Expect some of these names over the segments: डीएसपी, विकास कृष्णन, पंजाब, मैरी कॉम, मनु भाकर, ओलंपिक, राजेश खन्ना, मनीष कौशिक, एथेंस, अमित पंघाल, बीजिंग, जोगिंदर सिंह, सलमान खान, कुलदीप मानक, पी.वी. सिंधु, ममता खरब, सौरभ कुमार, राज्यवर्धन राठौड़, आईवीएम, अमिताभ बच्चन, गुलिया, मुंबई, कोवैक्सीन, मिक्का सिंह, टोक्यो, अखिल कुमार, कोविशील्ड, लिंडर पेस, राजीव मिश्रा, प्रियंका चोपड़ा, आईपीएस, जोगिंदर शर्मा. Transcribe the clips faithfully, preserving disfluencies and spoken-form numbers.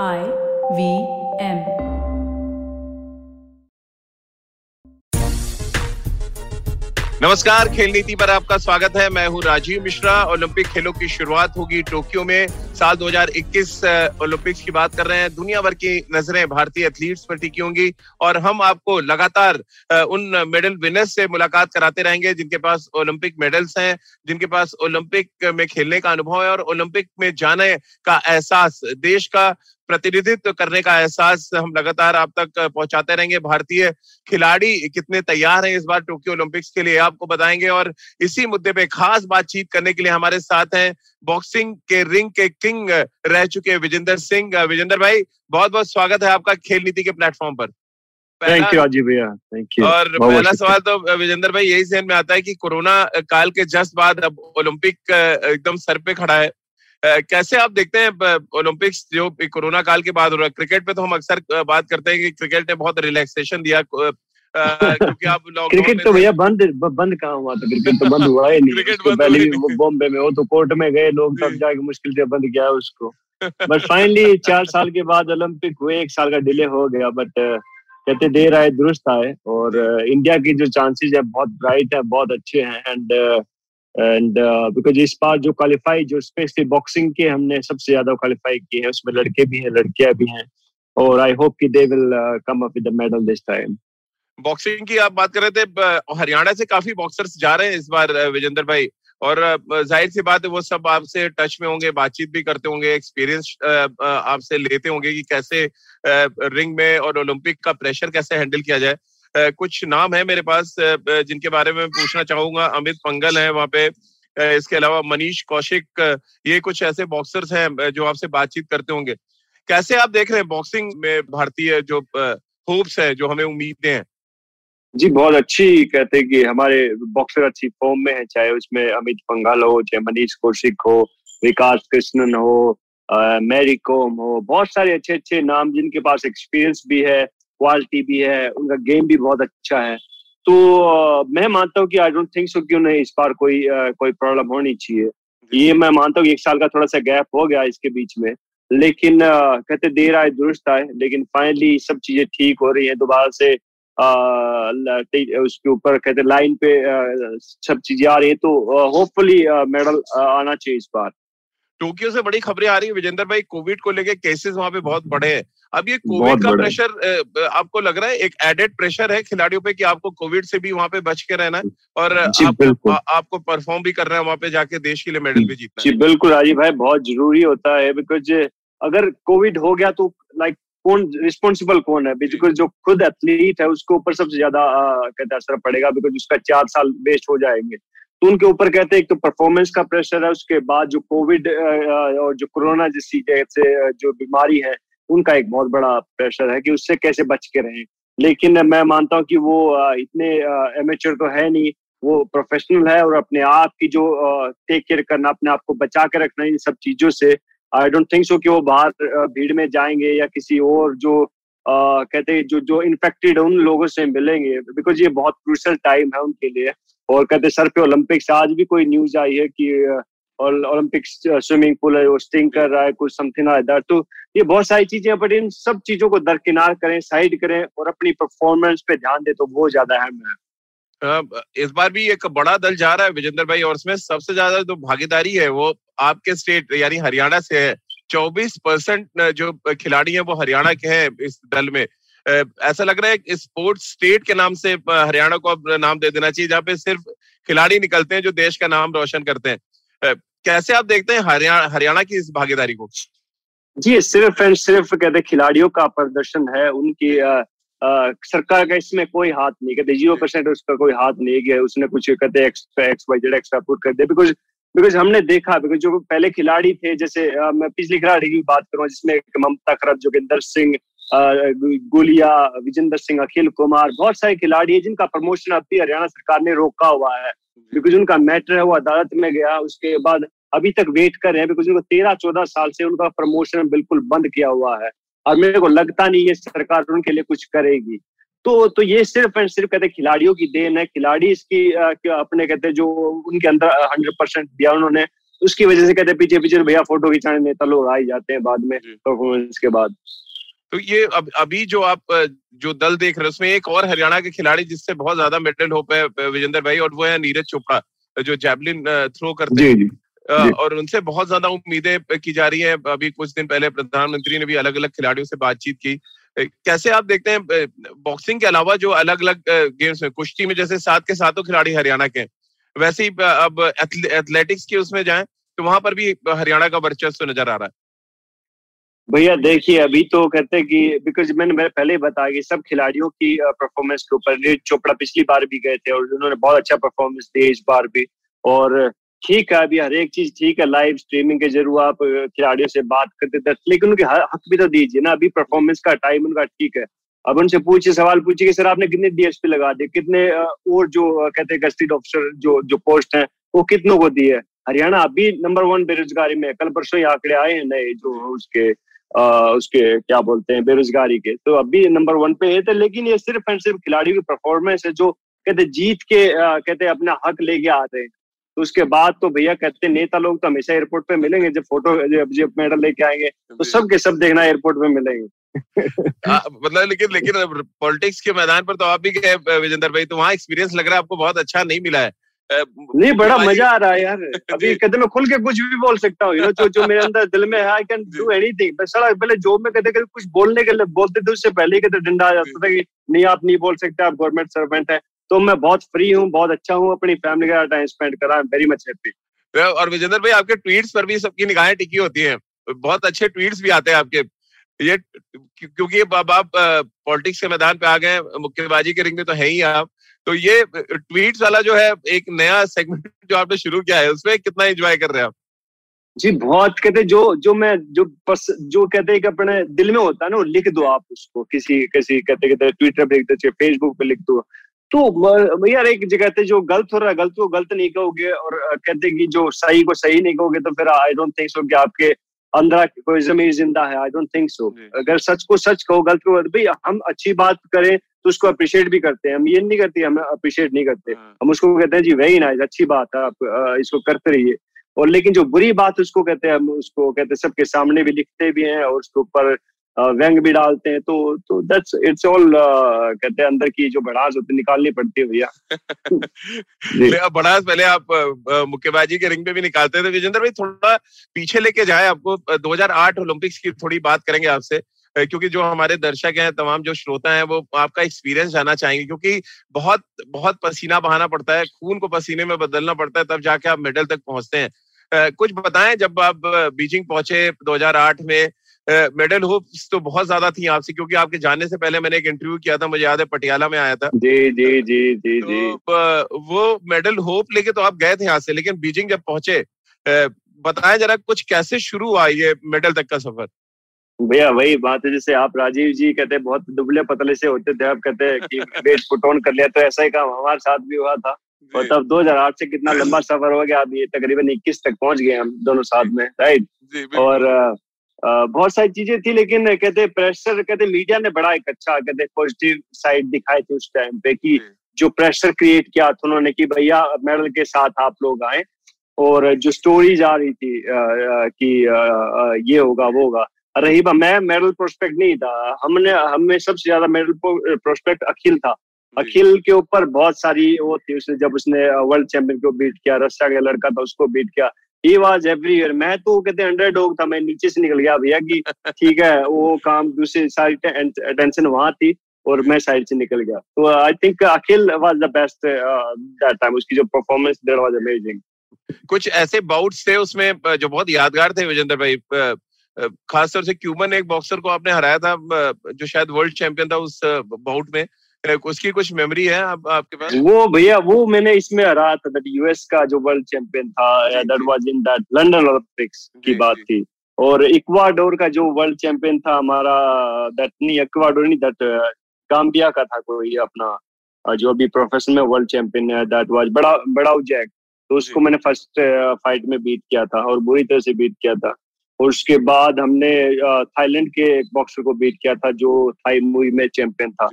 आई V M नमस्कार। खेल नीति पर आपका स्वागत है। मैं हूं राजीव मिश्रा। ओलंपिक खेलों की शुरुआत होगी टोक्यो में। साल दो हज़ार इक्कीस ओलंपिक्स की बात कर रहे हैं। दुनिया भर की नजरें भारतीय एथलीट्स पर टिकी होंगी और हम आपको लगातार उन मेडल विनर्स से मुलाकात कराते रहेंगे जिनके पास ओलंपिक मेडल्स हैं, जिनके पास ओलंपिक में खेलने का अनुभव है और ओलंपिक में जाने का एहसास, देश का प्रतिनिधित्व करने का एहसास हम लगातार आप तक पहुंचाते रहेंगे। भारतीय खिलाड़ी कितने तैयार हैं इस बार टोक्यो ओलंपिक्स के लिए, आपको बताएंगे। और इसी मुद्दे पे खास बातचीत करने के लिए हमारे साथ हैं बॉक्सिंग के रिंग के किंग रह चुके विजेंद्र सिंह। विजेंद्र भाई, बहुत बहुत स्वागत है आपका खेल नीति के प्लेटफॉर्म पर। थैंक यू राजीव भैया, थैंक यू। और पहला सवाल तो विजेंद्र भाई यही ध्यान में आता है कि कोरोना काल के जस्ट बाद अब ओलंपिक एकदम सर पे खड़ा है। Uh, कैसे आप देखते हैं ओलंपिक्स जो कोरोना काल के बाद हो रहा है? क्रिकेट पे तो हम अक्सर बात करते हैं कि क्रिकेट ने बहुत रिलैक्सेशन दिया uh, क्योंकि आप क्रिकेट तो भैया बंद बंद कहाँ हुआ था? क्रिकेट तो बंद हुआ ही नहीं। तो पहले भी बॉम्बे में वो तो कोर्ट में गए लोग, तब जाके मुश्किल से बंद किया उसको। बट फाइनली चार साल के बाद ओलंपिक हुए, एक साल का डिले हो गया। बट कहते देर आए दुरुस्त आए और इंडिया की जो चांसेस है बहुत ब्राइट है, बहुत अच्छे हैं। एंड एंड बिकॉज इस बार जो क्वालिफाई जो स्पेशली बॉक्सिंग के हमने सबसे ज्यादा क्वालिफाई किए हैं, उसमें लड़के भी हैं लड़कियां भी हैं और आई होप कि they will come up with the medal this time. Boxing की आप बात कर रहे थे, हरियाणा से काफी बॉक्सर्स जा रहे हैं इस बार विजेंद्र भाई, और जाहिर सी बात है वो सब आपसे टच में होंगे, बातचीत भी करते होंगे, एक्सपीरियंस आपसे लेते होंगे कि कैसे रिंग में और ओलंपिक का प्रेशर कैसे हैंडल किया जाए। Uh, कुछ नाम है मेरे पास uh, जिनके बारे में पूछना चाहूंगा। अमित पंघाल है वहाँ पे, uh, इसके अलावा मनीष कौशिक, uh, ये कुछ ऐसे बॉक्सर्स हैं जो आपसे बातचीत करते होंगे। कैसे आप देख रहे हैं बॉक्सिंग में भारतीय जो होप्स uh, है, जो हमें उम्मीदें हैं? जी बहुत अच्छी, कहते हैं कि हमारे बॉक्सर अच्छी फॉर्म में है, चाहे उसमें अमित पंघाल हो, चाहे मनीष कौशिक हो, विकास कृष्णन हो, uh, मैरी कॉम हो, बहुत सारे अच्छे अच्छे नाम जिनके पास एक्सपीरियंस भी है, क्वालिटी भी है, उनका गेम भी बहुत अच्छा है। तो uh, मैं मानता हूँ कि आई डोंट थिंक सो कि उन्हें इस बार कोई uh, कोई प्रॉब्लम होनी चाहिए। ये मैं मानता हूँ कि एक साल का थोड़ा सा गैप हो गया इसके बीच में, लेकिन uh, कहते देर आए दुरुस्त आए, लेकिन फाइनली सब चीजें ठीक हो रही है दोबारा से। uh, उसके ऊपर कहते लाइन पे uh, सब चीजें आ रही है, तो hopefully uh, medal uh, uh, आना चाहिए इस बार। टोक्यो से बड़ी खबरें आ रही है विजेंद्र भाई, कोविड को लेके केसेस वहां पे बहुत बढ़े हैं। अब ये कोविड का प्रेशर आपको लग रहा है एक एडेड प्रेशर है खिलाड़ियों पे कि आपको कोविड से भी वहां पे बच के रहना है और आप, आ, आपको परफॉर्म भी करना है वहां पे जाके, देश के लिए मेडल भी जीतना है। जी बिल्कुल राजीव भाई, बहुत जरूरी होता है बिकॉज अगर कोविड हो गया तो लाइक कौन रिस्पॉन्सिबल कौन है, बिकॉज जो खुद एथलीट है उसके ऊपर सबसे ज्यादा कहते असर पड़ेगा, बिकॉज उसका चार साल वेस्ट हो जाएंगे। तो उनके ऊपर कहते हैं एक तो परफॉर्मेंस का प्रेशर है, उसके बाद जो कोविड और जो कोरोना जैसी जैसे जो बीमारी है उनका एक बहुत बड़ा प्रेशर है कि उससे कैसे बच के रहें। लेकिन मैं मानता हूं कि वो इतने एमेच्योर तो है नहीं, वो प्रोफेशनल है और अपने आप की जो टेक केयर करना, अपने आप को बचा के रखना इन सब चीजों से, आई डोंट थिंक सो कि वो बाहर भीड़ में जाएंगे या किसी और जो Uh, कहते हैं जो जो इन्फेक्टेड है उन लोगों से मिलेंगे, बिकॉज ये बहुत क्रूशियल टाइम है उनके लिए। और कहते सर पे ओलंपिक्स, आज भी कोई न्यूज आई है कि ओलंपिक्स स्विमिंग पूल है वो स्टिंग कर रहा है, कुछ समथिंग लाइक दैट। तो ये बहुत सारी चीजें, बट इन सब चीजों को दरकिनार करें, साइड करें और अपनी परफॉर्मेंस पे ध्यान दें तो वो ज्यादा अहम है। इस बार भी एक बड़ा दल जा रहा है विजेंद्र भाई और इसमें सबसे ज्यादा जो भागीदारी है वो आपके स्टेट यानी हरियाणा से है। चौबीस परसेंट जो खिलाड़ी हैं वो हरियाणा के हैं इस दल में। ऐसा लग रहा है कि स्पोर्ट्स स्टेट के नाम से हरियाणा को अब नाम दे देना चाहिए, जहाँ पे सिर्फ खिलाड़ी निकलते हैं जो देश का नाम रोशन करते हैं। कैसे आप देखते हैं हरियाणा हरियाणा की इस भागीदारी को? जी सिर्फ एंड सिर्फ कहते खिलाड़ियों का प्रदर्शन है, उनकी आ... Uh, सरकार का इसमें कोई हाथ नहीं, कहते जीरो परसेंट उसका कोई हाथ नहीं है, उसने कुछ कहते एक्स्ट्रा एक्सवाइजेड एक्स्ट्रा फूड कर दिया। बिकॉज बिकॉज हमने देखा, बिकॉज जो पहले खिलाड़ी थे, जैसे uh, मैं पिछली खिलाड़ी की बात करूँ जिसमें ममता खरब, जोगिंदर सिंह, uh, गुलिया, विजेंद्र सिंह, अखिल कुमार, बहुत सारे खिलाड़ी है जिनका प्रमोशन अभी हरियाणा सरकार ने रोका हुआ है बिकॉज उनका मैटर है वो अदालत में गया, उसके बाद अभी तक वेट कर रहे हैं बिकॉज उनको तेरह चौदह साल से उनका प्रमोशन बिल्कुल बंद किया हुआ है और मेरे को लगता नहीं है सरकार उनके लिए कुछ करेगी। तो तो ये सिर्फ एंड सिर्फ कहते खिलाड़ियों की देन है, खिलाड़ी इसकी अपने कहते जो उनके अंदर हंड्रेड परसेंट दिया उन्होंने, उसकी वजह से कहते पीछे पीछे भैया फोटो खिंचाने नेता लोग आ ही जाते हैं बाद में परफॉर्मेंस के बाद। तो ये अब अभी जो आप जो दल देख रहे हैं उसमें एक और हरियाणा के खिलाड़ी जिससे बहुत ज्यादा मेडल होप है विजेंद्र भाई, और वो है नीरज चोपड़ा जो जैवलिन थ्रो करते हैं, और उनसे बहुत ज्यादा उम्मीदें की जा रही है। अभी कुछ दिन पहले प्रधानमंत्री ने भी अलग अलग खिलाड़ियों से बातचीत की। कैसे आप देखते हैं बॉक्सिंग के अलावा जो अलग अलग गेम्स में, कुश्ती में जैसे सात के सातों खिलाड़ी हरियाणा के, वैसे ही अब एथलेटिक्स के उसमें जाएं तो वहां पर भी हरियाणा का वर्चस्व नजर आ रहा है? भैया देखिए अभी तो कहते हैं कि बिकॉज मैंने मैं पहले ही बताया कि सब खिलाड़ियों की परफॉर्मेंस के ऊपर, नीरज चोपड़ा पिछली बार भी गए थे और उन्होंने बहुत अच्छा परफॉर्मेंस दिया इस बार भी। और ठीक है अभी हर एक चीज ठीक है, लाइव स्ट्रीमिंग के जरूर आप खिलाड़ियों से बात करते थे, लेकिन उनके हक भी तो दीजिए ना। अभी परफॉर्मेंस का टाइम उनका ठीक है, अब उनसे पूछिए, सवाल पूछिए कि सर आपने कितने डीएसपी लगा दिए, कितने और जो कहते हैं गस्टेड ऑफिसर जो जो पोस्ट है वो कितनों को दिए। हरियाणा अभी नंबर वन बेरोजगारी में, कल परसों ही आंकड़े आए हैं नए जो उसके आ, उसके क्या बोलते हैं बेरोजगारी के, तो अभी नंबर वन पे है। लेकिन ये सिर्फ एंड सिर्फ खिलाड़ियों की परफॉर्मेंस है जो कहते जीत के कहते अपना हक लेके आ रहे हैं। तो उसके बाद तो भैया कहते नेता लोग तो हमेशा एयरपोर्ट पे मिलेंगे, जब फोटो जब जब मेडल लेके आएंगे तो सब के सब देखना एयरपोर्ट पे मिलेंगे। मतलब लेकिन लेकिन पॉलिटिक्स के मैदान पर तो आप भी गए विजेंद्र भाई, तो वहाँ एक्सपीरियंस लग रहा है आपको बहुत अच्छा नहीं मिला है? नहीं, बड़ा मजा आ रहा है यार। अभी कहते मैं खुल के कुछ भी बोल सकता हूँ, जो जो मेरे अंदर दिल में है आई कैन डू एनीथिंग। बस साला पहले जॉब में कहते कुछ बोलने के लिए बोलते थे, उससे पहले कहते डंडा आ जाता था कि नहीं आप नहीं बोल सकते, आप गवर्नमेंट सर्वेंट है। तो मैं बहुत फ्री हूँ, बहुत अच्छा हूँ, अपनी फैमिली के साथ टाइम स्पेंड करा, वेरी मच हैप्पी। और विजेंद्र भाई आपके ट्वीट्स पर भी सबकी निगाहें टिकी होती हैं, बहुत अच्छे ट्वीट्स भी आते हैं आपके, ये क्योंकि अब आप पॉलिटिक्स के मैदान पे आ गए, मुक्केबाजी के रिंग में तो है ही आप, तो ये ट्वीट्स वाला जो है एक नया सेगमेंट जो आपने शुरू किया है उसमें कितना एंजॉय कर रहे हैं आप? जी बहुत, कहते जो जो मैं जो पस, जो कहते कि अपने दिल में होता है ना लिख दो आप उसको, किसी किसी कहते कहते ट्विटर पे लिख दो, फेसबुक पे लिख दो। तो यार एक जगह कहते जो गलत हो रहा है गलत को गलत नहीं कहोगे, और कहते कि जो सही को सही नहीं कहोगे, तो फिर आई डोंट थिंक सो कि आपके अंदर कोई जमीन जिंदा है, आई डोंट थिंक सो। अगर सच को सच कहो, गलत को भाई हम अच्छी बात करें तो उसको अप्रिशिएट भी करते हैं, हम ये नहीं करते हम अप्रिशिएट नहीं करते, हम उसको कहते हैं जी वेरी नाइस, अच्छी बात है आप इसको करते रहिए। और लेकिन जो बुरी बात उसको कहते हैं हम उसको कहते हैं सबके सामने भी लिखते भी हैं और उसके ऊपर व्यंग भी डालते हैं। तो तो दैट्स इट्स ऑल कहते हैं अंदर की जो भड़ास होती निकालनी पड़ती है भैया। भड़ास पहले आप मुक्केबाजी के रिंग में भी निकालते थे। विजेंद्र भाई थोड़ा पीछे लेके जाए आपको, दो हज़ार आठ ओलंपिक्स की थोड़ी बात करेंगे आपसे, क्योंकि जो हमारे दर्शक हैं, तमाम जो श्रोता हैं, वो आपका एक्सपीरियंस जानना चाहेंगे, क्योंकि बहुत बहुत पसीना बहाना पड़ता है, खून को पसीने में बदलना पड़ता है, तब जाके आप मेडल तक पहुंचते हैं। uh, कुछ बताएं, जब आप बीजिंग पहुंचे दो हज़ार आठ में, मेडल uh, होप्स तो बहुत ज्यादा थी आपसे, क्योंकि आपके जाने से पहले मैंने एक इंटरव्यू किया था, मुझे याद है पटियाला में आया था। जी जी जी जी जी तो, वो मेडल होप लेके तो आप गए थे यहाँ से, लेकिन बीजिंग जब पहुंचे, बताएं जरा कुछ कैसे शुरू हुआ ये मेडल तक का सफर? भैया वही बात है, जैसे आप राजीव जी कहते बहुत दुबले पतले से होते थे, आप कहते कि वेट पुट ऑन कर लिया, तो ऐसा ही काम हमारे साथ भी हुआ था। और तब दो हज़ार आठ से कितना लंबा सफर हो गया, अब ये तकरीबन इक्कीस तक पहुंच गए हम दोनों साथ में, राइट। और आ, बहुत सारी चीजें थी, लेकिन कहते प्रेशर, कहते मीडिया ने बड़ा एक अच्छा कहते पॉजिटिव साइड दिखाई थी उस टाइम पे, कि जो प्रेशर क्रिएट किया था उन्होंने कि भैया मेडल के साथ आप लोग आए, और जो स्टोरीज आ रही थी कि ये होगा वो होगा। रही बा मैं मेडल प्रोस्पेक्ट नहीं था, हमने हमें सबसे ज्यादा मेडल प्रोस्पेक्ट अखिल था। अखिल के ऊपर बहुत सारी वो थी, उसने जब उसने वर्ल्ड चैंपियन को बीट किया, रशिया का लड़का था उसको बीट किया, ही वाज एवरीवेयर। मैं तो कहते अंडरडॉग था, मैं नीचे से निकल गया भैया कि ठीक है वो काम दूसरी सारी टेंशन वहां थी और मैं साइड से निकल गया। तो I think Akhil was the best that time, उसकी जो परफॉर्मेंस दैट वाज अमेजिंग। कुछ ऐसे बाउट्स थे उसमें जो बहुत यादगार थे विजेंद्र भाई, खासतौर से क्यूबन एक बॉक्सर को आपने हराया था जो शायद वर्ल्ड चैंपियन था उस बाउट में, उसकी कुछ मेमोरी है आप, आपके पास? वो भैया वो मैंने इसमें हराया था, यूएस का जो वर्ल्ड चैंपियन था, that was in that London Olympics की बात थी। और इक्वाडोर का जो वर्ल्ड चैंपियन था हमारा, दैट नहीं इक्वाडोर नहीं दैट गाम्बिया का था कोई अपना जो अभी प्रोफेशनल में वर्ल्ड चैंपियन है, दैट वाज बड़ा बड़ा जैक, तो उसको मैंने फर्स्ट फाइट में बीट किया था और बुरी तरह से बीट किया था। और उसके बाद हमने थाईलैंड के एक बॉक्सर को बीट किया था जो थाई मुई में चैंपियन था,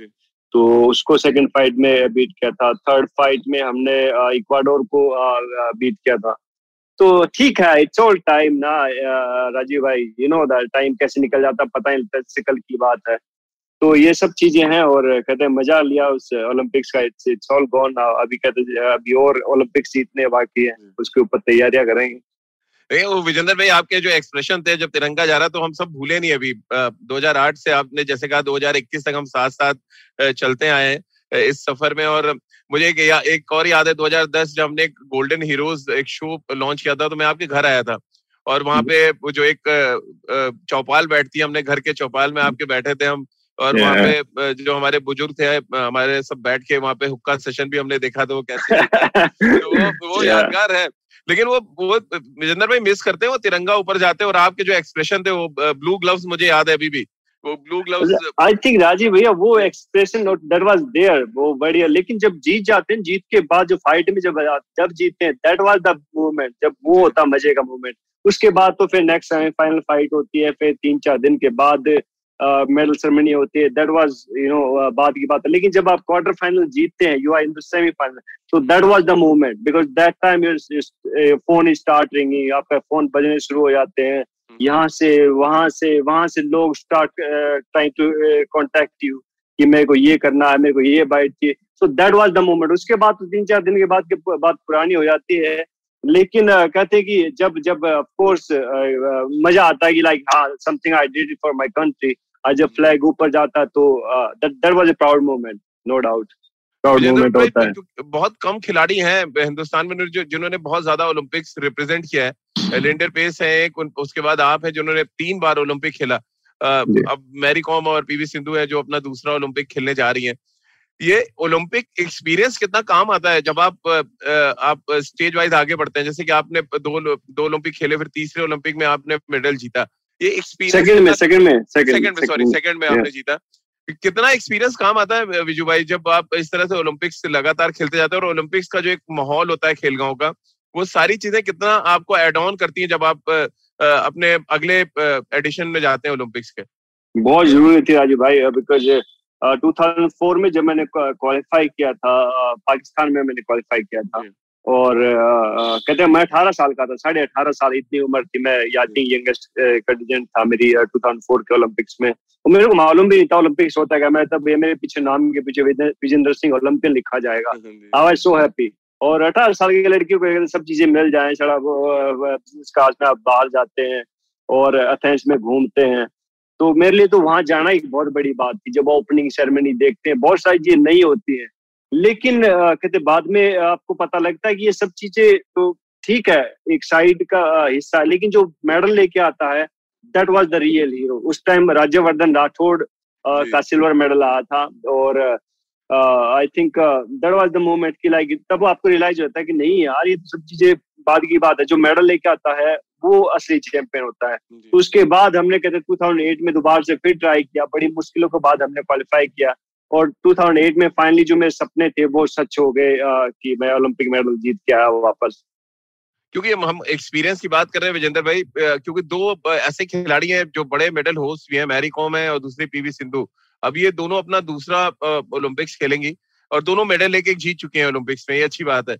तो उसको सेकंड फाइट में बीट किया था। थर्ड फाइट में हमने इक्वाडोर को बीट किया था। तो ठीक है, इट्स ऑल टाइम ना राजीव भाई, यू नो दैट टाइम कैसे निकल जाता पता नहीं लगता, सिकल की बात है। तो ये सब चीजें हैं और कहते हैं मजा लिया उस ओलंपिक्स का, it's it's all gone now. अभी कहते अभी और ओलंपिक्स जीतने बाकी है, उसके ऊपर तैयारियां करेंगे। विजेंद्र भाई, आपके जो एक्सप्रेशन थे जब तिरंगा जा रहा तो हम सब भूले नहीं। अभी दो हज़ार आठ से आपने जैसे कहा दो हज़ार इक्कीस तक हम साथ साथ चलते आए हैं इस सफर में। और मुझे एक, या, एक और याद है दो हज़ार दस जब हमने गोल्डन हीरोज एक शो लॉन्च किया था, तो मैं आपके घर आया था और वहां पे जो एक चौपाल बैठती है, हमने घर के चौपाल में आपके बैठे थे हम, और वहाँ पे जो हमारे बुजुर्ग थे हमारे सब बैठ के वहाँ पे हुक्का सेशन भी हमने देखा था, वो कैसे तो वो, वो यादगार है। लेकिन वो वो विजेंद्र भाई मिस करते हैं, वो तिरंगा ऊपर जाते हैं। और आपके जो एक्सप्रेशन थे, वो ब्लू ग्लव्स मुझे याद है अभी भी, वो blue gloves I think Rajiv भैया वो एक्सप्रेशन दैट वाज देयर, वो बढ़िया। लेकिन जब जीत जाते हैं, जीत के बाद जो फाइट में जब जब जीतते हैं, दैट वाज द मोमेंट, जब वो होता मजे का मोमेंट। उसके बाद तो फिर नेक्स्ट सेमीफाइनल फाइट होती है, फिर तीन चार दिन के बाद मेडल सेरेमनी होती है, दैट वाज यू नो बाद की बात है। लेकिन जब आप क्वार्टर फाइनल जीतते हैं, you are in the semifinal, so that was the moment, because that time your phone start ringing, आपका फोन बजने शुरू हो जाते हैं, यहाँ से वहां से वहां से लोग start trying to contact you कि मेरे को ये करना है, मेरे को ये बाइट चाहिए। So that was the moment. उसके बाद तीन चार दिन के बाद के बात पुरानी हो जाती है, लेकिन कहते हैं कि जब जब ऑफ कोर्स मजा आता है कि लाइक हाँ something I did it for my country. आज जब फ्लैग ऊपर जाता तो that was a proud moment, no doubt, proud moment होता है। बहुत कम खिलाड़ी हैं हिंदुस्तान में जो जिन्होंने बहुत ज्यादा ओलंपिक्स रिप्रेजेंट किया है। लिंडर पेस है एक, उसके बाद आप है जिन्होंने तीन बार ओलंपिक खेला, अब मैरी कॉम और पी.वी. सिंधु है जो अपना दूसरा ओलंपिक खेलने जा रही है। ये ओलंपिक एक्सपीरियंस कितना काम आता है जब आप आप स्टेज वाइज आगे बढ़ते हैं, जैसे कि आपने दो दो ओलंपिक खेले, फिर तीसरे ओलंपिक में आपने मेडल जीता, ये एक्सपीरियंस सेकंड में सेकंड में सेकंड में सॉरी सेकंड में आपने जीता, कितना एक्सपीरियंस काम आता है विजू भाई जब आप इस तरह से ओलंपिक्स लगातार खेलते जाते हैं? और ओलंपिक्स का जो एक माहौल होता है खेलगांव का, वो सारी चीजें कितना आपको एड ऑन करती है जब आप अपने अगले एडिशन में जाते हैं ओलंपिक्स के? बहुत जरूरी थी राजू भाई, बिकॉज Uh, दो हज़ार चार में जब मैंने क्वालिफाई किया था, पाकिस्तान में मैंने क्वालिफाई किया था, और uh, कहते हैं मैं अठारह साल का था, साढ़े अठारह साल इतनी उम्र थी, मैं यानी यंगेस्ट कंटेस्टेंट था मेरी uh, दो हज़ार चार के ओलंपिक्स में। और मेरे को मालूम भी नहीं था ओलंपिक्स होता है क्या। मैं तब ये मेरे पीछे नाम के पीछे विजेंद्र सिंह ओलंपियन लिखा जाएगा, आई वाज सो हैप्पी। और अठारह साल की लड़की को सब चीजें मिल जाए, सड़क बिजनेस क्लास में आप बाहर जाते हैं और एथेंस में घूमते हैं, तो मेरे लिए तो वहां जाना एक बहुत बड़ी बात थी। जब ओपनिंग सेरेमनी देखते हैं, बहुत सारी चीजें नहीं होती हैं, लेकिन कहते बाद में आपको पता लगता है कि ये सब चीजें तो ठीक है, एक साइड का हिस्सा है, लेकिन जो मेडल लेके आता है that was the real hero. उस टाइम राज्यवर्धन राठौड़ का सिल्वर मेडल आया था, और I think that was the moment की लाइक तब आपको रियलाइज होता है कि नहीं यार, ये सब चीजें बाद की बात है, जो मेडल लेके आता है वो असली चैंपियन होता है। उसके बाद हमने कहते हैं दो हज़ार आठ में दोबारा से फिर ट्राई किया, बड़ी मुश्किलों के बाद हमने क्वालिफाई किया, और दो हज़ार आठ में फाइनली जो मेरे सपने थे वो सच हो गए कि मैं ओलंपिक मेडल जीत के आया वापस। क्योंकि हम एक्सपीरियंस की बात कर रहे हैं विजेंद्र भाई, क्योंकि दो ऐसे खिलाड़ी हैं जो बड़े मेडल होस्ट भी हैं, मैरी कॉम है और दूसरी पी.वी. सिंधु। अब ये दोनों अपना दूसरा ओलंपिक्स खेलेंगी और दोनों मेडल लेके जीत चुके हैं ओलंपिक्स में, ये अच्छी बात है।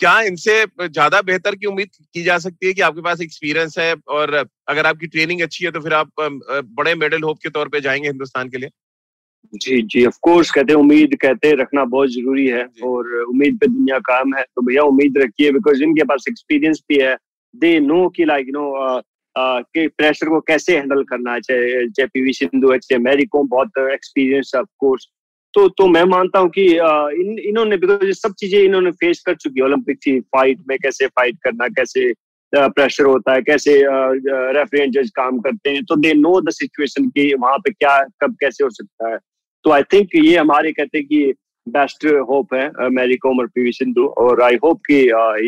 क्या इनसे ज्यादा बेहतर की उम्मीद की जा सकती है कि आपके पास एक्सपीरियंस है और अगर आपकी ट्रेनिंग अच्छी है तो फिर आप बड़े मेडल होप के तौर पे जाएंगे हिंदुस्तान के लिए? जी जी ऑफ कोर्स, कहते उम्मीद कहते रखना बहुत जरूरी है और उम्मीद पे दुनिया काम है, तो भैया उम्मीद रखिए, बिकॉज इनके पास एक्सपीरियंस भी है, दे नो की लाइक नो के प्रेशर को कैसे हैंडल करना है, चाहे चाहे पी.वी. सिंधु है चाहे मैरी कॉम, बहुत एक्सपीरियंस ऑफ कोर्स। तो तो मैं मानता हूँ कि इन इन्होंने बिकॉज सब चीजें इन्होंने फेस कर चुकी है ओलंपिक की फाइट में, कैसे फाइट करना, कैसे प्रेशर होता है, कैसे रेफरी एंड जज काम करते हैं, तो दे नो द सिचुएशन की वहां पे क्या कब कैसे हो सकता है। तो आई थिंक ये हमारे कहते हैं कि बेस्ट होप है मैरी कॉम और पी.वी. सिंधु, और आई होप कि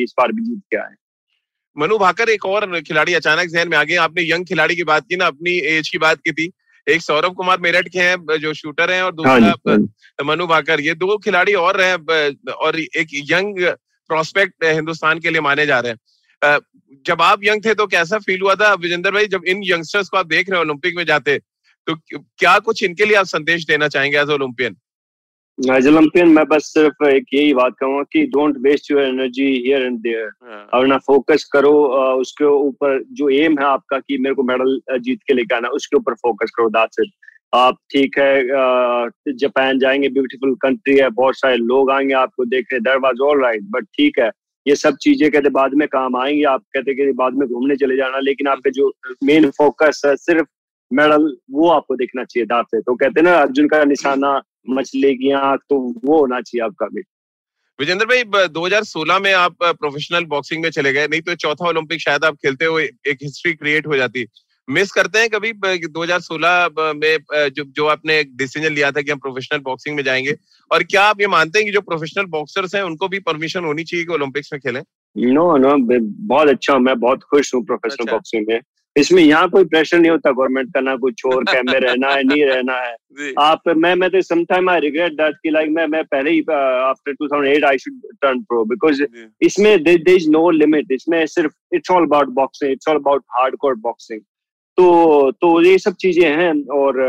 इस बार भी जीत के आए। मनु भाकर एक और खिलाड़ी अचानक जहन में आ गए, आपने यंग खिलाड़ी की बात की ना, अपनी एज की बात की थी, एक सौरभ कुमार मेरठ के हैं जो शूटर हैं और दूसरा मनु भाकर, ये दो खिलाड़ी और हैं और एक यंग प्रोस्पेक्ट हिंदुस्तान के लिए माने जा रहे हैं। जब आप यंग थे तो कैसा फील हुआ था विजेंद्र भाई जब इन यंगस्टर्स को आप देख रहे हो ओलंपिक में जाते, तो क्या कुछ इनके लिए आप संदेश देना चाहेंगे एज ओलंपियन? ओलंपियन मैं बस सिर्फ एक यही बात कहूँगा कि don't waste your energy here and there और ना फोकस करो उसके ऊपर, जो एम है आपका कि मेरे को मेडल जीत के लेके आना, उसके ऊपर फोकस करो, दैट्स इट। आप ठीक है जापान जाएंगे, ब्यूटीफुल कंट्री है, बहुत सारे लोग आएंगे आपको देखने, that was all right, but ठीक है ये सब चीजें कहते बाद में काम आएंगी, आप कहते कि बाद में घूमने चले जाना, लेकिन आपका जो मेन फोकस है सिर्फ मेडल वो आपको देखना चाहिए, दैट्स इट। तो कहते ना अर्जुन का निशाना मछली की आंख, तो वो होना चाहिए आपका भी। विजेंद्र भाई दो हज़ार सोलह में आप प्रोफेशनल बॉक्सिंग में चले गए, नहीं तो चौथा ओलंपिक शायद आप खेलते हुए एक हिस्ट्री क्रिएट हो जाती। मिस करते हैं कभी दो हज़ार सोलह में जो जो आपने एक डिसीजन लिया था कि हम प्रोफेशनल बॉक्सिंग में जाएंगे, और क्या आप ये मानते हैं कि जो प्रोफेशनल बॉक्सर्स हैं उनको भी परमिशन होनी चाहिए कि ओलंपिक्स में खेलें? नो नो बहुत अच्छा, मैं बहुत खुश हूँ प्रोफेशनल बॉक्सिंग में, इसमें यहाँ कोई प्रेशर नहीं होता गवर्नमेंट का ना कुछ और कैमरे रहना है नहीं रहना है। आप मैं मैं तो समटाइम आई रिग्रेट दैट कि लाइक मैं मैं पहले ही after two thousand eight I should turn pro, because इसमें देयर इज नो लिमिट, इसमें सिर्फ it's all about boxing, it's all about hardcore boxing. तो तो ये सब चीजें हैं, और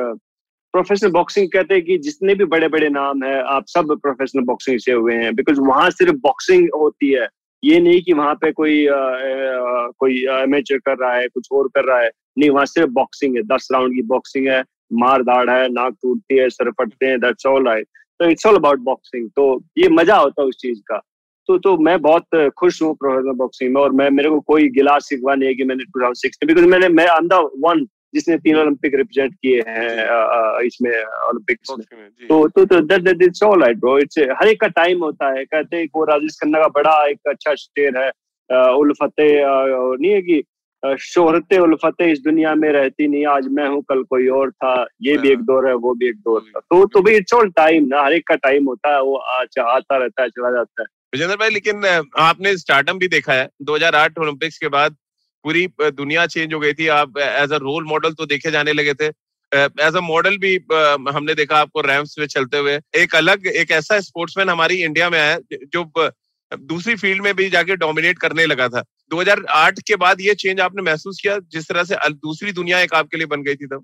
प्रोफेशनल बॉक्सिंग कहते हैं कि जितने भी बड़े बड़े नाम है आप सब प्रोफेशनल बॉक्सिंग से हुए हैं, बिकॉज वहाँ सिर्फ बॉक्सिंग होती है, ये नहीं कि वहाँ पे कोई आ, आ, कोई एमेचर कर रहा है कुछ और कर रहा है, नहीं वहाँ सिर्फ बॉक्सिंग है, दस राउंड की बॉक्सिंग है, मार धाड़ है, नाक टूटती है, सर फटते हैं, दैट्स ऑल राइट। तो इट्स ऑल अबाउट बॉक्सिंग, तो ये मजा होता है उस चीज का। तो तो मैं बहुत खुश हूँ प्रोफेशनल बॉक्सिंग में, और मैं मेरे को कोई गिला शिकवा नहीं है कि मैंने टू थाउज़ेंड सिक्स बिकॉज मैंने मैं आई एम द वन जिसने तीन ओलंपिक रिप्रेजेंट किए हैं इसमें ओलंपिक्स में। तो तो that it's all right bro, it's हर एक का टाइम होता है, कहते हैं वो राजेश खन्ना का बड़ा एक अच्छा शेर है, उल्फते नहीं है कि शोहरते उल्फते इस दुनिया में रहती नहीं, आज मैं हूँ कल कोई और था, ये भी एक दौर है वो भी एक दौर था। तो तो भाई इट्स ऑल टाइम ना, हर एक का टाइम होता है, वो आता रहता है चला जाता है। विजेंद्र भाई लेकिन आपने स्टार्टअप भी देखा है, दो हज़ार आठ ओलंपिक्स के बाद पूरी दुनिया चेंज हो गई थी, आप एज अ रोल मॉडल तो देखे जाने लगे थे, एज अ मॉडल भी हमने देखा आपको रैंप्स पे चलते हुए, एक अलग एक ऐसा स्पोर्ट्समैन हमारी इंडिया में आया जो दूसरी फील्ड में भी जाके डोमिनेट करने लगा था। दो हज़ार आठ के बाद ये चेंज आपने महसूस किया जिस तरह से दूसरी दुनिया एक आपके लिए बन गई थी तब?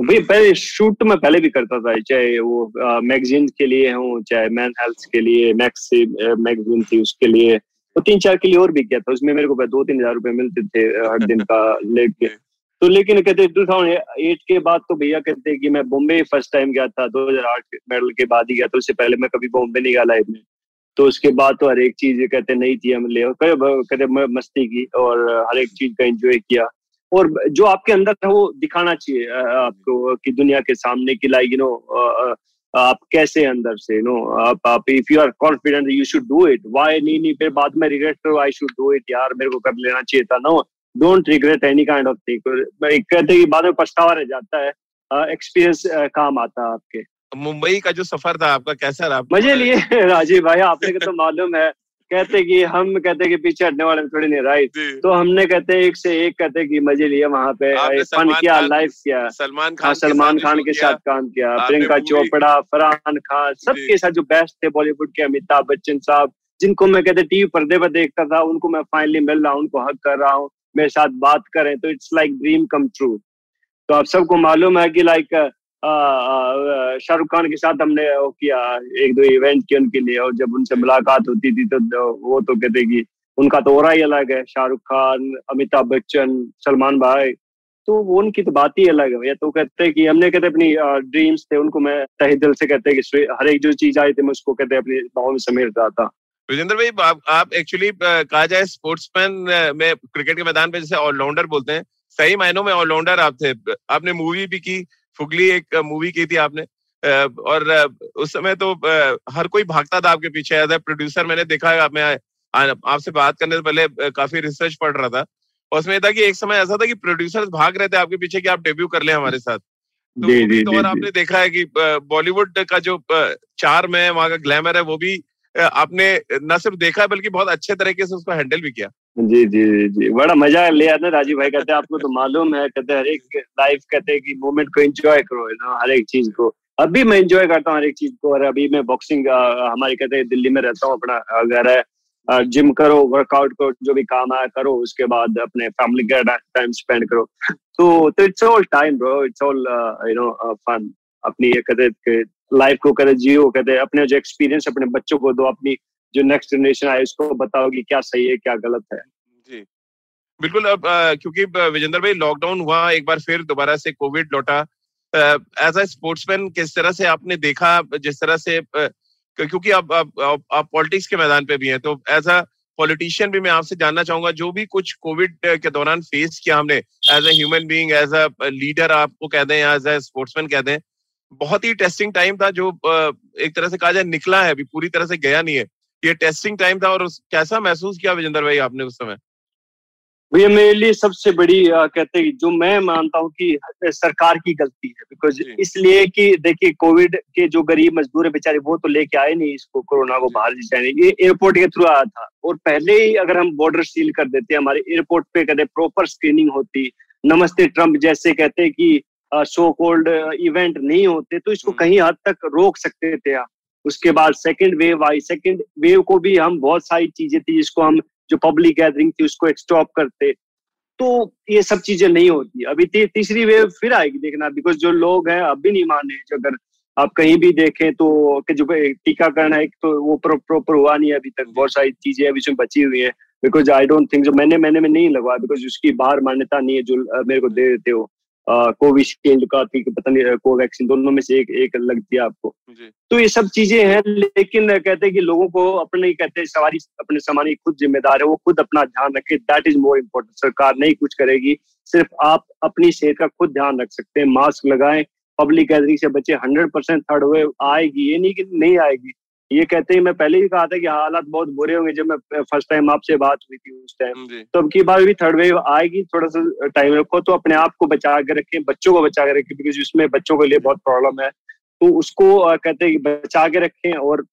भाई पहले शूट मैं पहले भी करता था, चाहे वो मैगजीन के लिए हूँ, चाहे मैन हेल्थ के लिए मैक्स मैगजीन थी उसके लिए, तो तीन चार के लिए और भी किया था, उसमें मेरे को दो तीन हजार रुपए मिलते थे हर दिन का लेके। तो लेकिन कहते टू थाउज़ेंड एट के बाद तो भैया कहते कि मैं बॉम्बे फर्स्ट टाइम गया था दो हज़ार आठ मेडल के बाद ही गया, तो उससे पहले मैं कभी बॉम्बे नहीं गया लाइफ में। तो उसके बाद तो हर एक चीज कहते नहीं थी, हम ले कहते मस्ती की और हर एक चीज का एंजॉय किया, और जो आपके अंदर था वो दिखाना चाहिए आपको कि दुनिया के सामने की लाइक यू नो आप कैसे अंदर से नो आप आप if you are confident you should do it, why नहीं नहीं फिर बाद में रिग्रेट करो, आई शुड डू इट यार मेरे को कर लेना चाहिए था, no don't regret any kind of thing. कहते हैं कि बाद में पछतावा रह जाता है, एक्सपीरियंस uh, uh, काम आता है आपके। मुंबई का जो सफर था आपका कैसा रहा? मजे लिए राजीव भाई, आपने तो मालूम है कहते कि हम कहते कि पीछे हटने वाले थोड़ी नहीं, राइट? तो हमने कहते एक से एक कहते कि मजे लिए वहाँ पे, फन किया, लाइफ किया, सलमान खान सलमान खान के साथ काम किया, प्रियंका चोपड़ा, फरहान खान, सबके साथ जो बेस्ट थे बॉलीवुड के, अमिताभ बच्चन साहब जिनको मैं कहते टीवी पर्दे पर देखता था, उनको मैं फाइनली मिल रहा हूँ, उनको हक कर रहा हूँ, मेरे साथ बात करें, तो it's like dream come true. तो आप सबको मालूम है कि लाइक शाहरुख खान के साथ हमने वो किया, एक दो इवेंट किए उनके लिए, और जब उनसे मुलाकात होती थी तो वो तो कहते कि उनका तो और ही अलग है, शाहरुख खान, अमिताभ बच्चन, सलमान भाई, तो वो उनकी तो बात ही अलग है। तो कहते कि हमने कहते अपनी ड्रीम्स थे उनको मैं तहे दिल से कहते कि हर एक जो चीज आई थी मैं उसको कहते अपने बाहों में समेट रहा था। विजेंद्र भाई आप, आप एक्चुअली कहा जाए स्पोर्ट्समैन में क्रिकेट के मैदान पे जैसे ऑलराउंडर बोलते हैं, सही मायनों में ऑलराउंडर आप थे। आपने मूवी भी की, फुगली एक मूवी की थी आपने, और उस समय तो हर कोई भागता था आपके पीछे एज ए प्रोड्यूसर। मैंने देखा है, मैं आपसे बात करने से पहले काफी रिसर्च पढ़ रहा था, और उसमें था कि एक समय ऐसा था कि प्रोड्यूसर्स भाग रहे थे आपके पीछे कि आप डेब्यू कर ले हमारे साथ। तो दे, दे, तो दे, आपने दे, देखा है कि बॉलीवुड का जो चार्म है, वहाँ का ग्लैमर है, वो भी आपने न सिर्फ देखा है बल्कि बहुत अच्छे तरीके से उसको हैंडल भी किया। जी जी जी बड़ा मजा ले आते राजीव भाई। कहते आपको तो मालूम है, कहते हर एक लाइफ कहते कि मोमेंट को एंजॉय करो ना, हर एक चीज को। अभी मैं एंजॉय करता हूँ हर एक चीज को, और अभी मैं बॉक्सिंग हमारी कहते दिल्ली में रहता हूँ, अपना घर है, जिम करो, वर्कआउट करो, जो भी काम आया करो, उसके बाद अपने फैमिली के टाइम स्पेंड करो। तो it's all time bro, it's all you know fun. अपनी कहते लाइफ को करे, जियो कहते हैं, अपने जो एक्सपीरियंस अपने बच्चों को दो, अपनी जो नेक्स्ट जनरेशन आए उसको बताओ कि क्या सही है क्या गलत है। जी बिल्कुल। अब आ, क्योंकि विजेंद्र भाई लॉकडाउन हुआ, एक बार फिर दोबारा से कोविड लौटा, एज अ स्पोर्ट्समैन किस तरह से आपने देखा, जिस तरह से आ, क्योंकि आप आप आप पॉलिटिक्स के मैदान पे भी हैं, तो एज अ पॉलिटिशियन भी मैं आपसे जानना चाहूंगा जो भी कुछ कोविड के दौरान फेस किया हमने, as a human being, as a leader आपको कहते हैं, एज अ स्पोर्ट्समैन कहते हैं, बहुत ही टेस्टिंग टाइम था जो एक तरह से कहा जाए निकला है, अभी पूरी तरह से गया नहीं है, ये टेस्टिंग टाइम था। और कैसा महसूस किया विजेंद्र भाई आपने उस समय? भैया मेरे लिए सबसे बड़ी कहते हैं जो मैं मानता हूँ कि सरकार की गलती है, बिकॉज इसलिए कि देखिए कोविड के जो गरीब मजदूर है बेचारे वो तो लेके आए नहीं इसको, कोरोना को बाहर से आने, ये एयरपोर्ट के थ्रू आया था। और पहले ही अगर हम बॉर्डर सील कर देते, हमारे एयरपोर्ट पे कहते प्रॉपर स्क्रीनिंग होती, नमस्ते ट्रम्प जैसे कहते कि सो कॉल्ड इवेंट नहीं होते, तो इसको कहीं हद तक रोक सकते थे। उसके बाद सेकेंड वेव आई, सेकेंड वेव को भी हम बहुत सारी चीजें थी जिसको हम जो पब्लिक गैदरिंग थी उसको स्टॉप करते, तो ये सब चीजें नहीं होती। अभी तीसरी वेव फिर आएगी देखना, बिकॉज जो लोग हैं अब भी नहीं माने, जो अगर आप कहीं भी देखें तो जो टीकाकरण है तो वो प्रॉपर हुआ नहीं है अभी तक, बहुत सारी चीजें अभी इसमें बची हुई है, बिकॉज आई डोंट थिंक जो मैंने मैंने में नहीं लगवाया बिकॉज उसकी बाहर मान्यता नहीं है जो मेरे को दे देते हो कोविशील्ड का, पता नहीं कोवैक्सीन, दोनों में से एक एक लगती है आपको, तो ये सब चीजें हैं। लेकिन कहते हैं कि लोगों को अपने कहते हैं सवारी अपने सामानी खुद जिम्मेदार है, वो खुद अपना ध्यान रखे, दैट इज मोर इम्पोर्टेंट। सरकार नहीं कुछ करेगी, सिर्फ आप अपनी सेहत का खुद ध्यान रख सकते हैं, मास्क लगाएं, पब्लिक गैदरिंग से बचे, हंड्रेड परसेंट थर्ड वेव आएगी, ये नहीं कि नहीं आएगी। ये कहते हैं मैं पहले ही कहा था कि हालात बहुत बुरे होंगे जब मैं फर्स्ट टाइम आपसे बात हुई थी उस टाइम, तो अब की बार भी थर्ड वेव आएगी, थोड़ा सा टाइम रखो, तो अपने आप को बचा के रखें, बच्चों को बचा के रखें, बिकॉज इसमें बच्चों के लिए बहुत प्रॉब्लम है, तो उसको कहते हैं बचा के रखें और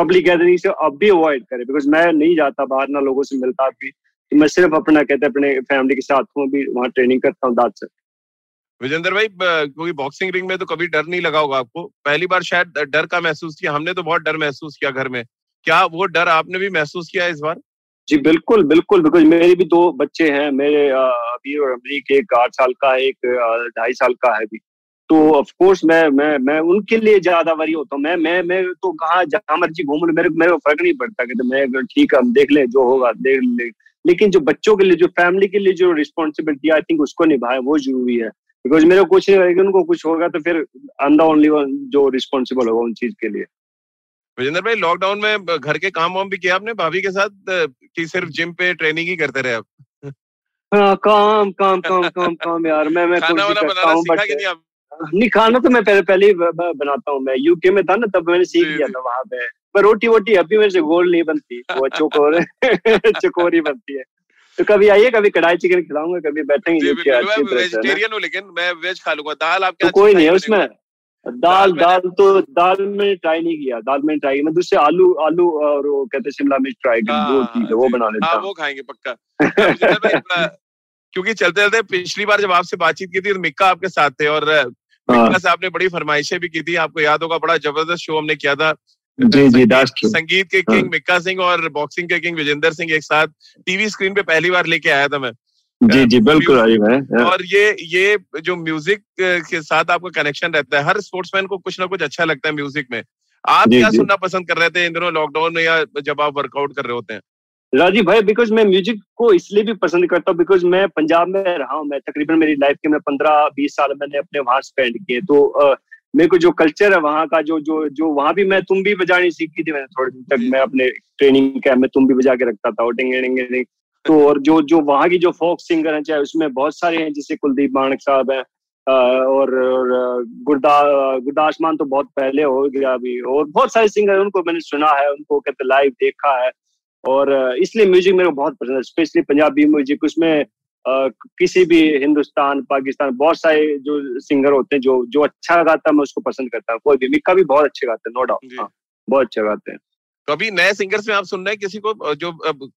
पब्लिक गैदरिंग से अब भी अवॉइड करें, बिकॉज मैं नहीं जाता बाहर, ना लोगों से मिलता भी, तो मैं सिर्फ अपना कहते अपने फैमिली के साथ हूँ, भी वहाँ ट्रेनिंग करता हूँ। दाद से विजेंद्र भाई, क्योंकि बॉक्सिंग रिंग में तो कभी डर नहीं लगा होगा आपको, पहली बार शायद डर का महसूस किया, हमने तो बहुत डर महसूस किया घर में, क्या वो डर आपने भी महसूस किया इस बार? जी बिल्कुल बिल्कुल, बिकॉज मेरे भी दो बच्चे हैं, मेरे अभी और अमरीक, एक आठ साल का है, एक ढाई साल का है भी, तो ऑफकोर्स मैं मैं मैं उनके लिए ज्यादा वरी होता हूँ। मैं मैं मैं तो कहाँ जहाँ मर्जी घूम लूँ, मेरे मेरे को फर्क नहीं पड़ता कि मैं ठीक है हम देख लें जो होगा देख लें, लेकिन जो बच्चों के लिए जो फैमिली के लिए जो रिस्पॉन्सिबिलिटी आई थिंक उसको निभाए वो जरूरी है, बिकॉज मेरे को कुछ नहीं रहेगा, उनको कुछ होगा तो फिर अंधा ओनली वन जो रिस्पॉन्सिबल होगा उन चीज के लिए। विजेंद्र भाई लॉकडाउन में घर के काम वाम भी किया आपने भाभी के साथ कि सिर्फ जिम पे ट्रेनिंग ही करते रहे आप? हाँ, काम काम काम काम काम यार मैं मैं खाना वाला बनाना सीखा कि नहीं आप? नहीं, खाना तो मैं पहले पहले ही बनाता हूँ, मैं यूके में था ना तब मैंने सीख लिया था वहां पे, पर रोटी वोटी अभी मेरे से गोल नहीं बनती, वो चोकोर चोकोरी बनती है, तो कभी आइए कभी कढ़ाई चिकन खिलाऊंगा, कभी बैठेंगे। वेजिटेरियन हो लेकिन मैं वेज खा लूंगा। दाल आपके तो कोई नहीं है उसमें, दाल दाल तो दाल में ट्राई नहीं किया, दाल में ट्राई किया मैं दूसरे आलू आलू और वो कहते शिमला मिर्च ट्राई कर वो बना लेता हूं, वो खाएंगे पक्का। क्योंकि चलते चलते पिछली बार जब आपसे बातचीत की थी तो मिक्का आपके साथ थे और मिक्का से आपने बड़ी फरमाइशें भी की थी, आपको याद होगा बड़ा जबरदस्त शो हमने किया था। जी जी, संगीत के किंग मिक्का सिंह और बॉक्सिंग के किंग विजेंद्र सिंह एक साथ टीवी स्क्रीन पे पहली बार लेके आया था मैं। जी जी बिल्कुल है। और ये ये जो म्यूजिक के साथ आपका कनेक्शन रहता है, हर स्पोर्ट्समैन को कुछ ना कुछ अच्छा लगता है म्यूजिक में, आप जी, क्या जी. सुनना पसंद कर रहे थे इन दिनों लॉकडाउन में या जब आप वर्कआउट कर रहे होते हैं? राजीव भाई, बिकॉज मैं म्यूजिक को इसलिए भी पसंद करता हूँ बिकॉज मैं पंजाब में रहा हूँ, मैं तकरीबन मेरी लाइफ के मैं पंद्रह बीस साल मैंने अपने वहां स्पेंड किए, तो मेरे को जो कल्चर है वहाँ का, जो जो जो वहाँ भी मैं तुम भी बजाने सीखी थी मैंने थोड़े दिन तक, मैं अपने ट्रेनिंग कैंप में तुम भी बजा के रखता था, और तो और जो जो वहाँ की जो फोक सिंगर हैं, चाहे उसमें बहुत सारे हैं जैसे कुलदीप मानक साहब हैं और, और गुरदा गुरदासमान तो बहुत पहले हो गया अभी, और बहुत सारे सिंगर हैं उनको मैंने सुना है, उनको कहते लाइव देखा है, और इसलिए म्यूजिक मेरे को बहुत पसंद है, स्पेशली पंजाबी म्यूजिक। उसमें Uh, किसी भी हिंदुस्तान पाकिस्तान बहुत सारे जो सिंगर होते हैं जो जो अच्छा गाता है मैं उसको पसंद करता हूँ, कोई भी मिक्का भी बहुत अच्छे गाते हैं, नो डाउट हाँ, बहुत अच्छा गाते हैं। कभी नए सिंगर्स में आप सुन रहे हैं किसी को जो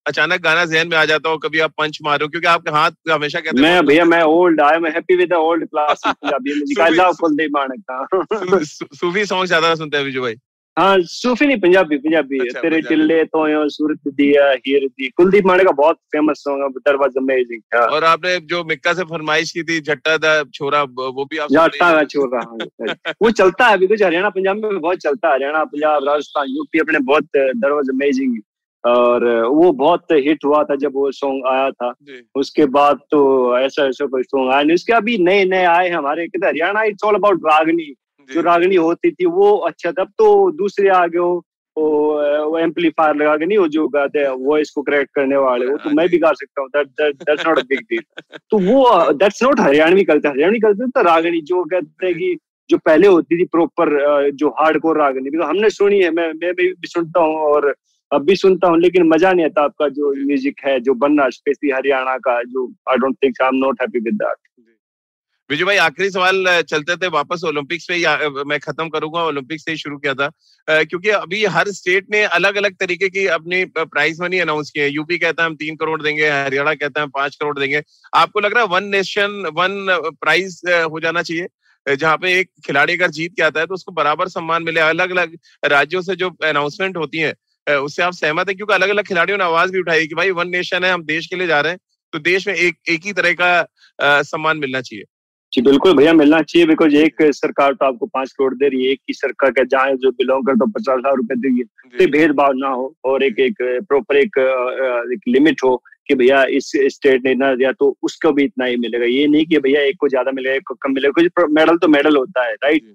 अचानक गाना जहन में आ जाता हो, कभी आप पंच मारो क्योंकि आपके हाथ हमेशा कहते हैं? मैं भैया मैं ओल्ड आया, मैं happy with the old classic Punjabi music, कुलदीप मानक का सूफी सॉन्ग ज्यादा सुनते हैं विजय भाई? हाँ सूफी नहीं पंजाबी पंजाबी अच्छा, तेरे टिल्ले तो यो सूरत दिया हीर दी कुलदीप मानक का बहुत फेमस सॉन्ग अमेजिंग था। और आपने जो मिक्का से फरमाइश की थी झट्टा दा छोरा वो भी आप झट्टा दा छोरा वो चलता है अभी कुछ हरियाणा पंजाब में बहुत चलता है। हरियाणा पंजाब राजस्थान यूपी अपने बहुत दैट वाज अमेजिंग और वो बहुत हिट हुआ था जब वो सॉन्ग आया था। उसके बाद तो ऐसा ऐसा कोई सॉन्ग आया नहीं। उसके अभी नए नए आए हमारे हरियाणा इट्स ऑल अबाउट रागनी जो रागनी होती थी वो अच्छा था। अब तो दूसरे आ गए हो वो एम्पलीफायर लगा के नहीं हो जो गाते हैं वॉइस को करेक्ट करने वाले वो तो मैं भी गा सकता हूँ। That's not a big deal. तो वो that's not Haryanvi culture. Haryanvi culture तो रागनी जो कहते हैं कि जो पहले होती थी प्रॉपर जो हार्डकोर रागनी तो हमने सुनी है। मैं मैं भी सुनता हूँ और अब भी सुनता हूँ लेकिन मजा नहीं आता आपका जो म्यूजिक है जो बनना स्पेशली हरियाणा का जो I don't think I am not happy with that. Vijay भाई आखिरी सवाल चलते थे वापस ओलंपिक्स पे मैं खत्म करूंगा। ओलंपिक्स से ही शुरू किया था क्योंकि अभी हर स्टेट ने अलग अलग तरीके की अपनी प्राइज मनी अनाउंस किए। यूपी कहता है हम तीन करोड़ देंगे, हरियाणा कहता है पांच करोड़ देंगे। आपको लग रहा है वन नेशन वन प्राइज हो जाना चाहिए जहाँ पे एक खिलाड़ी अगर जीत के आता है तो उसको बराबर सम्मान मिले। अलग अलग राज्यों से जो अनाउंसमेंट होती है उससे आप सहमत है? क्योंकि अलग अलग खिलाड़ियों ने आवाज भी उठाई कि भाई वन नेशन है, हम देश के लिए जा रहे हैं तो देश में एक एक ही तरह का सम्मान मिलना चाहिए। जी बिल्कुल भैया मिलना चाहिए बिकॉज एक सरकार तो आपको पांच करोड़ दे रही है, एक ही सरकार का जहाँ जो बिलोंग करता तो पचास हजार रुपए देगी तो भेदभाव ना हो और एक एक प्रॉपर एक, एक लिमिट हो कि भैया इस स्टेट ने इतना दिया तो उसको भी इतना ही मिलेगा। ये नहीं कि भैया एक को ज्यादा मिलेगा एक को कम मिलेगा। कुछ मेडल तो मेडल होता है राइट।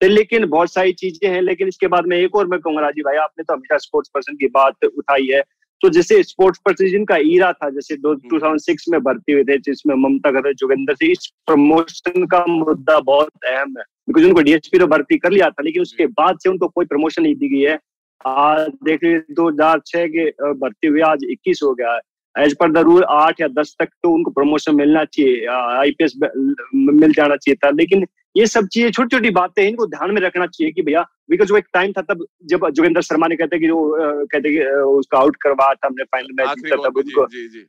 तो लेकिन बहुत सारी चीजें हैं। लेकिन इसके बाद में एक और मैं कहूँगा राजीव भाई आपने तो हमेशा स्पोर्ट्स पर्सन की बात उठाई है तो जैसे स्पोर्ट्स पर्सन का ईरा था जैसे दो हज़ार छह में भर्ती हुए थे जिसमें ममता खरब जोगिंदर सिंह इस प्रमोशन का मुद्दा बहुत अहम है बिकॉज उनको डीएसपी तो भर्ती कर लिया था लेकिन उसके बाद से उनको कोई प्रमोशन नहीं दी गई है। आज देख लीजिए दो हज़ार छह के भर्ती हुए आज इक्कीस हो गया है। एज पर द रूल आठ या दस तक तो उनको प्रमोशन मिलना चाहिए, आईपीएस मिल जाना चाहिए था। लेकिन ये सब चीजें छोटी छोटी बातें हैं, इनको ध्यान में रखना चाहिए कि भैया बिकॉज वो एक टाइम था तब जब जोगिंदर शर्मा ने कहते कि वो कहते कि उसका आउट करवाया था हमने फाइनल मैच जीता था उनको।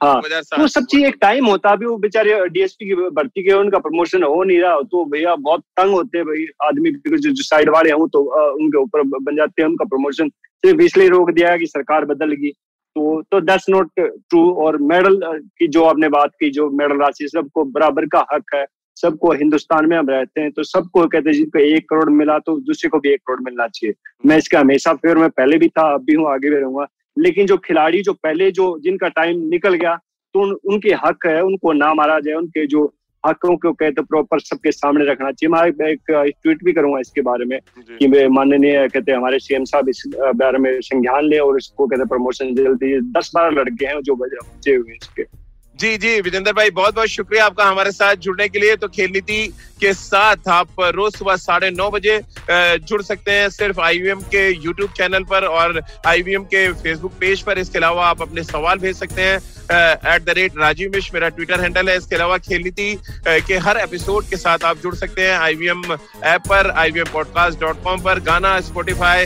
हाँ तो सब चीज एक टाइम होता भी वो बेचारे डीएसपी की भर्ती के उनका प्रमोशन हो नहीं रहा तो भैया बहुत तंग होते हैं भाई आदमी बिकॉज जो साइड वाले हैं वो तो उनके ऊपर बन जाते हैं। उनका प्रमोशन सिर्फ इसलिए रोक दिया कि सरकार बदल गई तो तो दैट्स नॉट ट्रू। और मेडल की जो आपने बात की जो मेडल राशि सबको बराबर का हक है, सबको हिंदुस्तान में हम रहते हैं तो सबको कहते हैं जिनको एक करोड़ मिला तो दूसरे को भी एक करोड़ मिलना चाहिए। मैं इसका हमेशा फेवर में पहले भी था, अब भी हूँ, आगे भी रहूंगा। लेकिन जो खिलाड़ी जो पहले जो जिनका टाइम निकल गया तो उन, उनके हक है उनको ना मारा जाए, उनके जो हकों को कहते प्रॉपर सबके सामने रखना चाहिए। मैं एक ट्वीट भी करूंगा इसके बारे में कि माननीय कहते हमारे सीएम साहब इस बारे में संज्ञान लें और इसको कहते प्रमोशन जल्दी। दस बारह लड़के हैं जो बचे हुए इसके। जी जी विजेंद्र भाई बहुत बहुत शुक्रिया आपका हमारे साथ जुड़ने के लिए। तो खेल नीति के साथ आप रोज सुबह साढ़े नौ बजे जुड़ सकते हैं सिर्फ आईवीएम के यूट्यूब चैनल पर और आईवीएम के फेसबुक पेज पर। इसके अलावा आप अपने सवाल भेज सकते हैं at the rate राजीव मिश्रा मेरा ट्विटर हैंडल है। इसके अलावा खेल नीति के हर एपिसोड के साथ आप जुड़ सकते हैं आईवीएम ऐप पर, आईवीएम पॉडकास्ट डॉट कॉम पर, गाना, स्पॉटिफाई,